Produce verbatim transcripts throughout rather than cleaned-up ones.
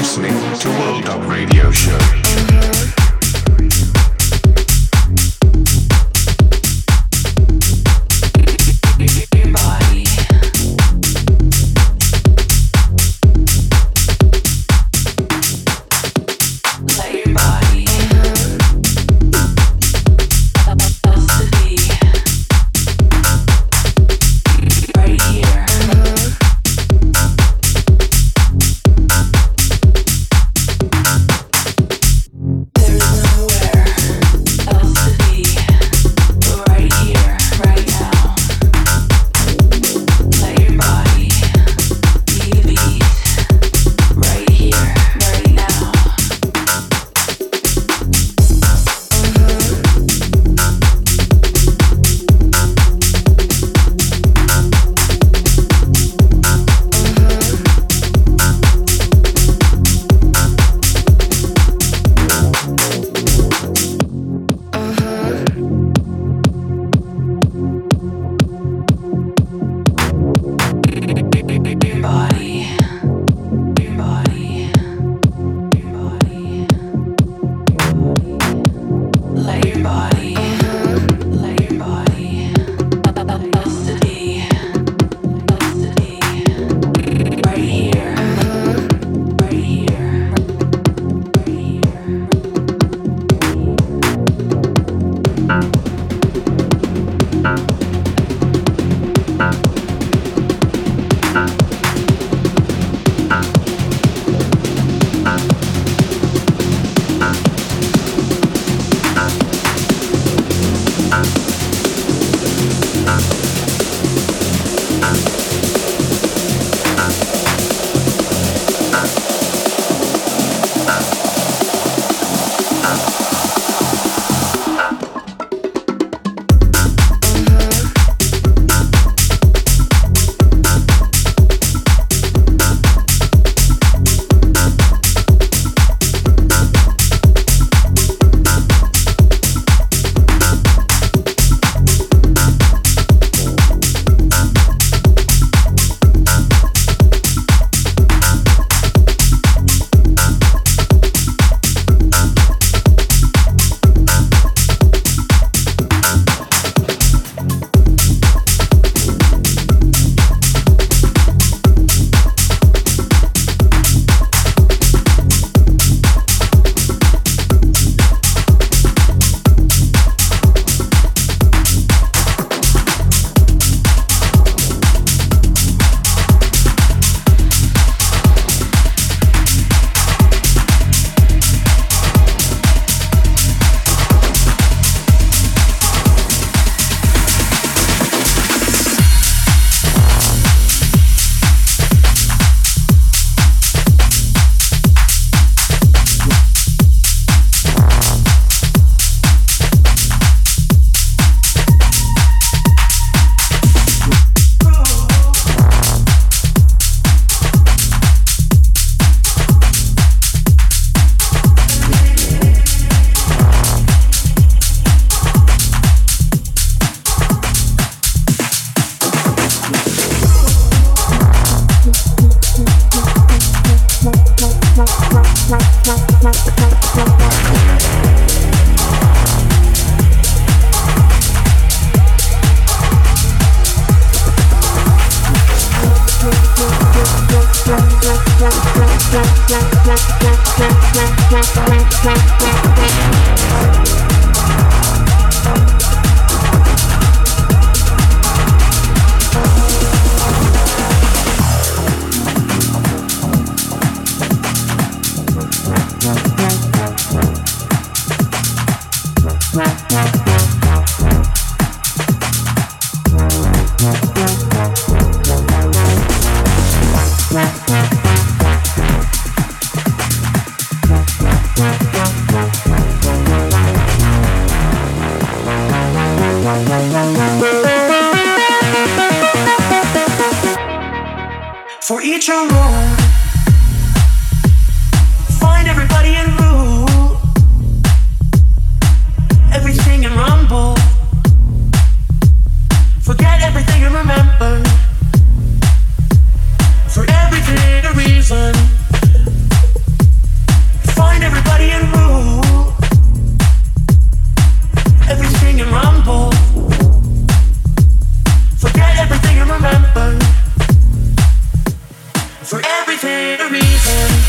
listening to World Up Radio Show. Bye. For everything, a reason.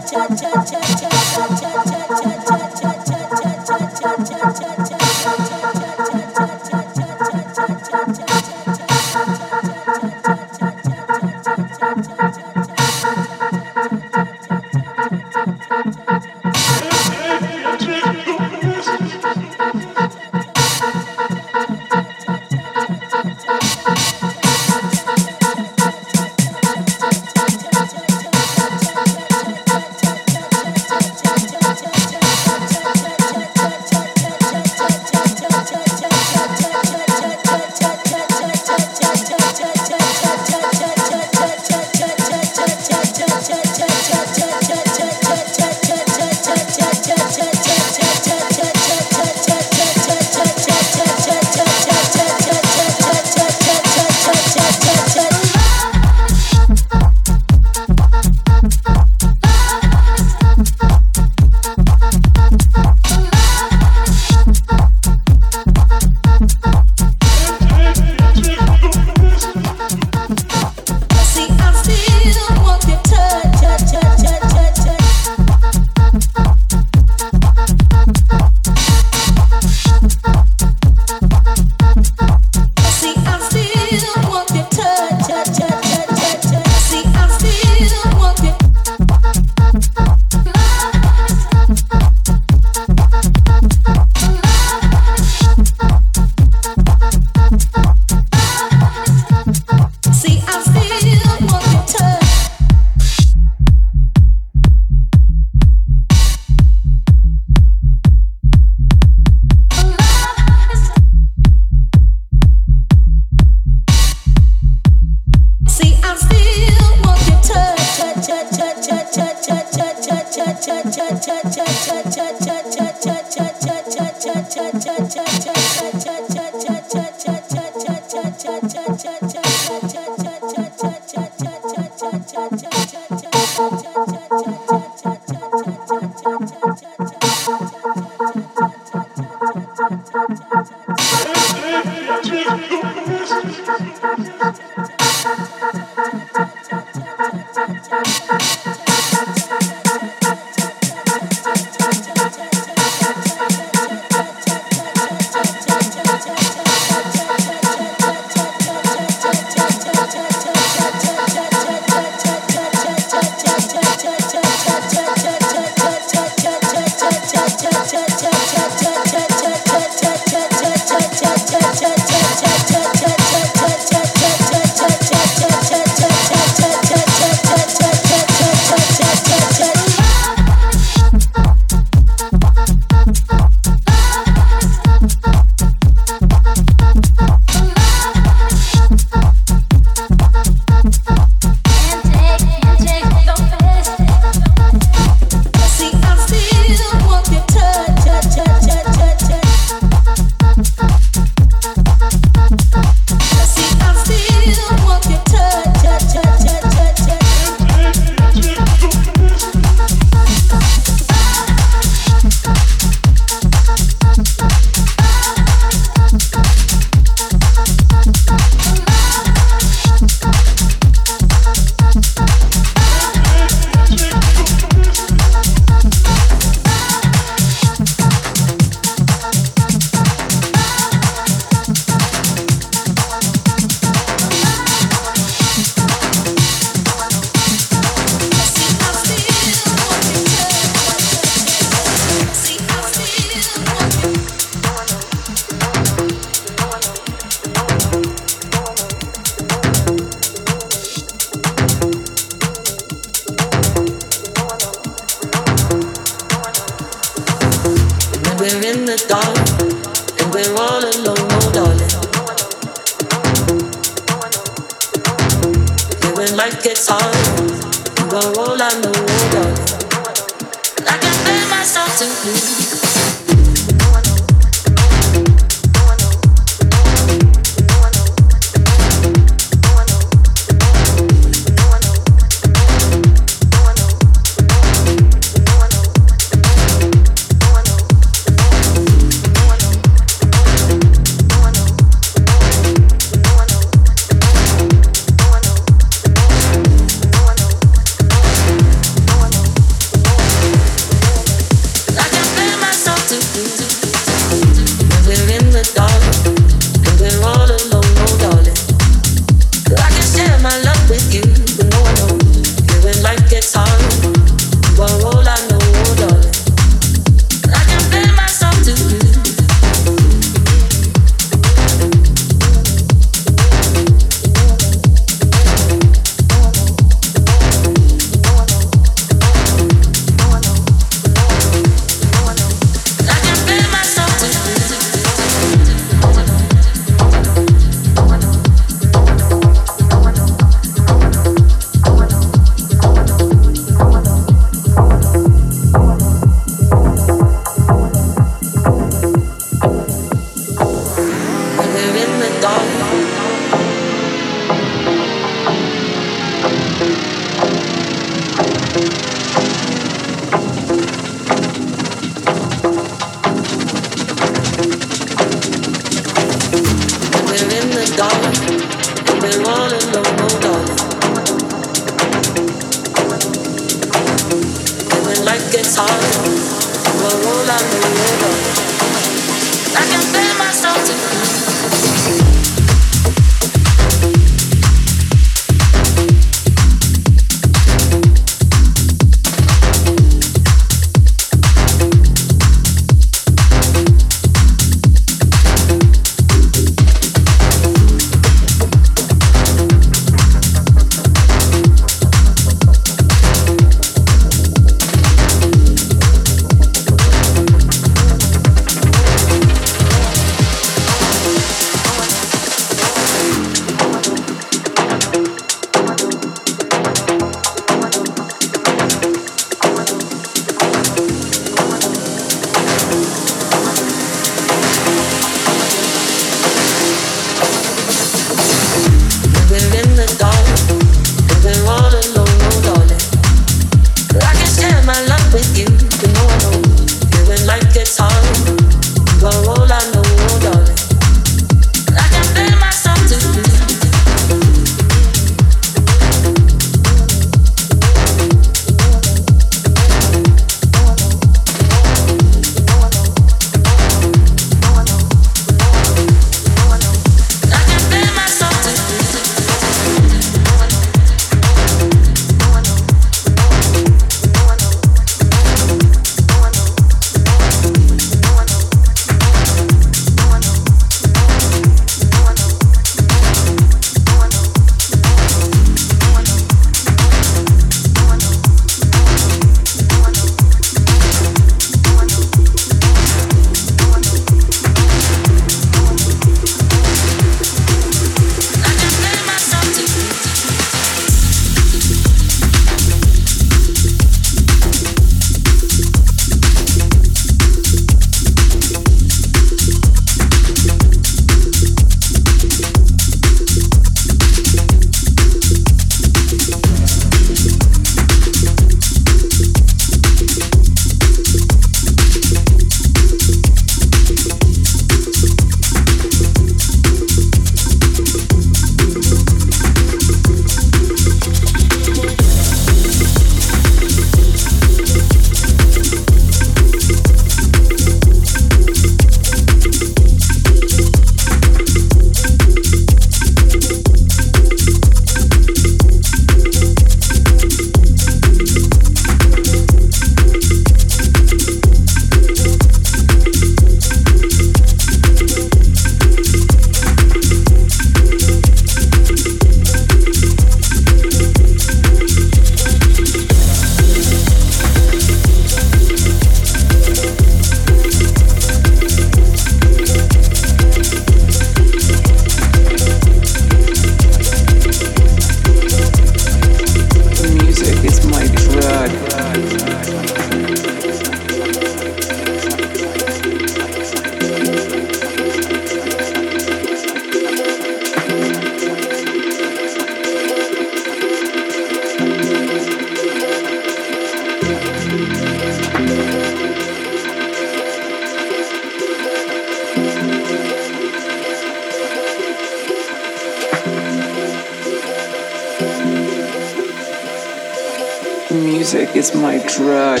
Music is my drug.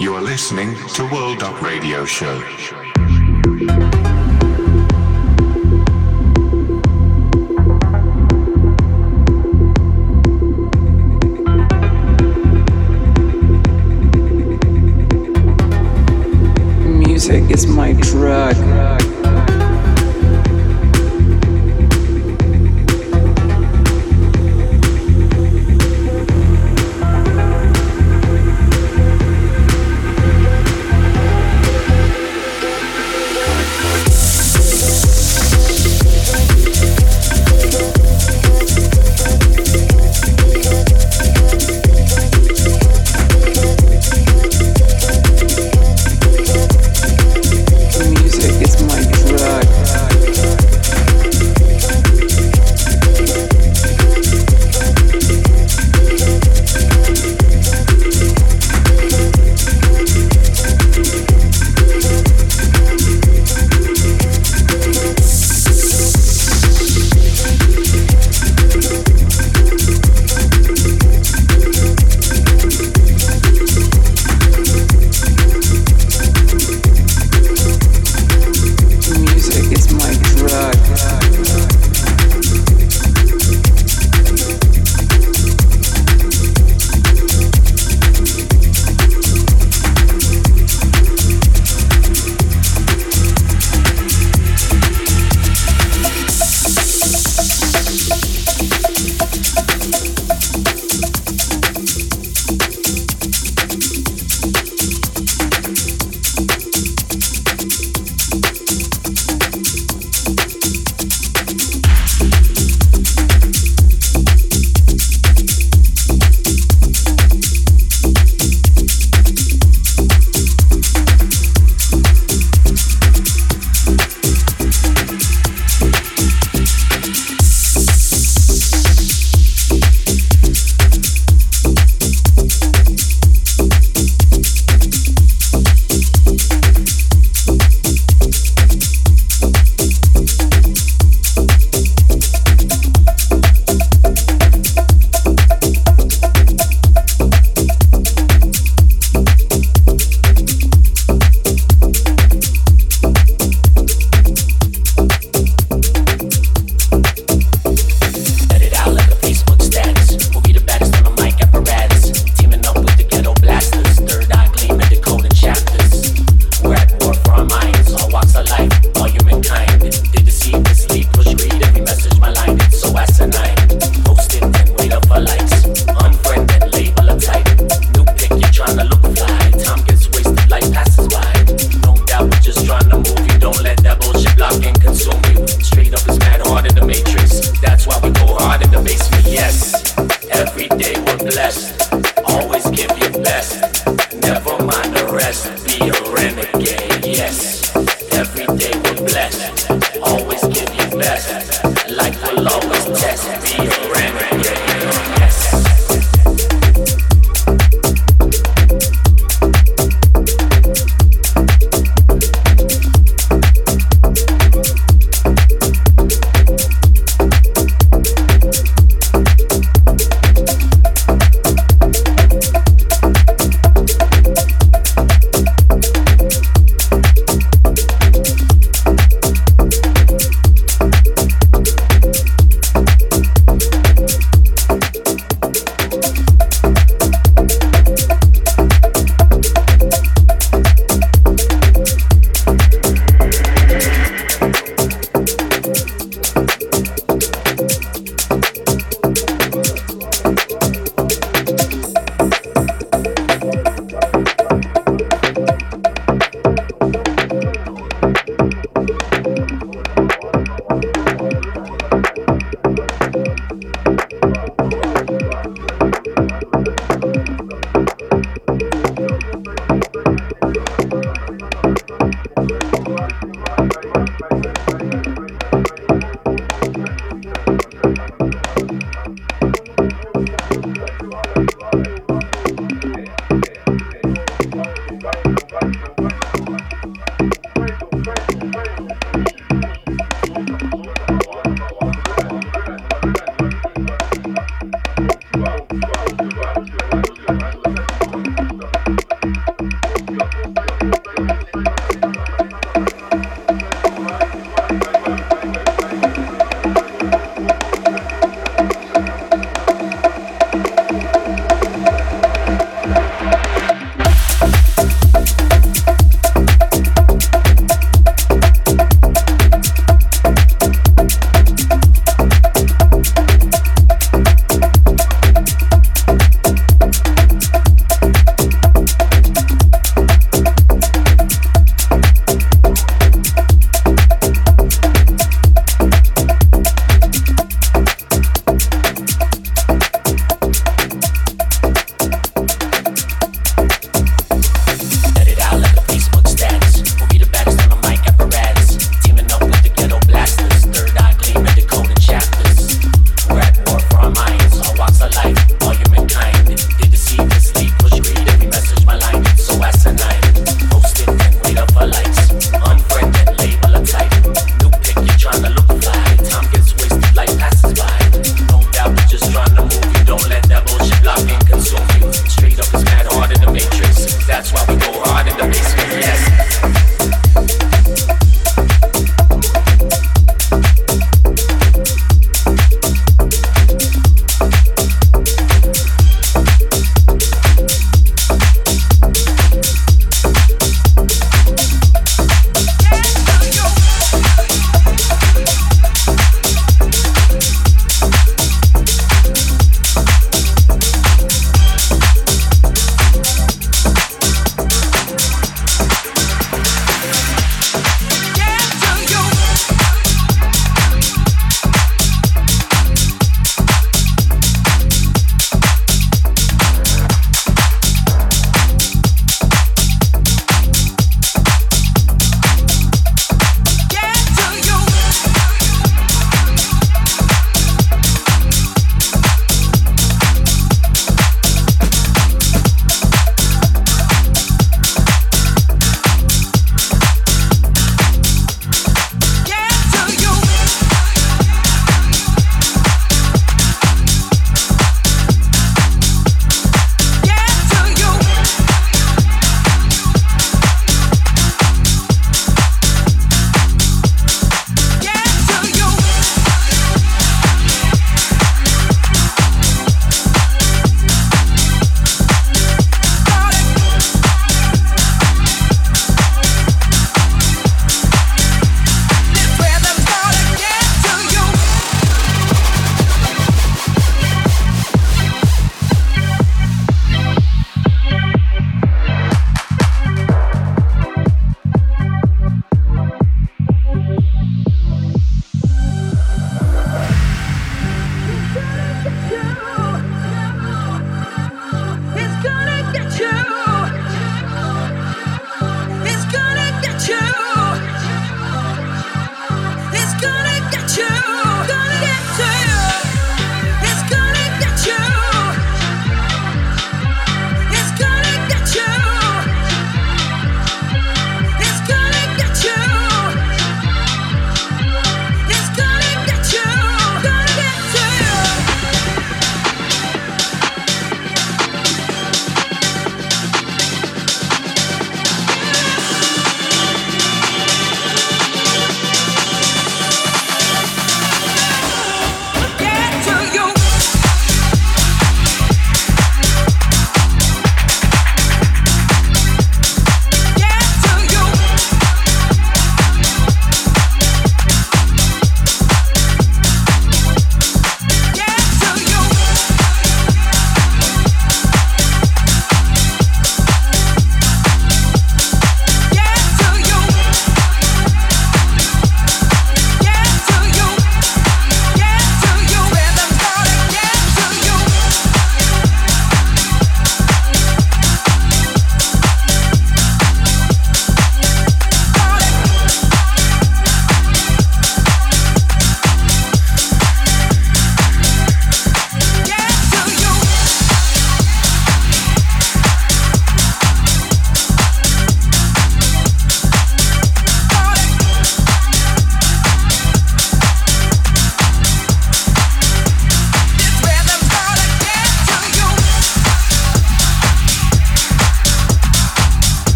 You are listening to World Up Radio Show. Music is my drug.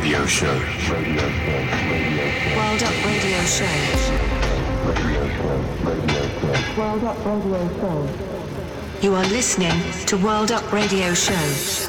Radio Show. Radio Show. World Up Radio Show. Radio Show. Radio Show. World Up Radio Show. You are listening to World Up Radio Show.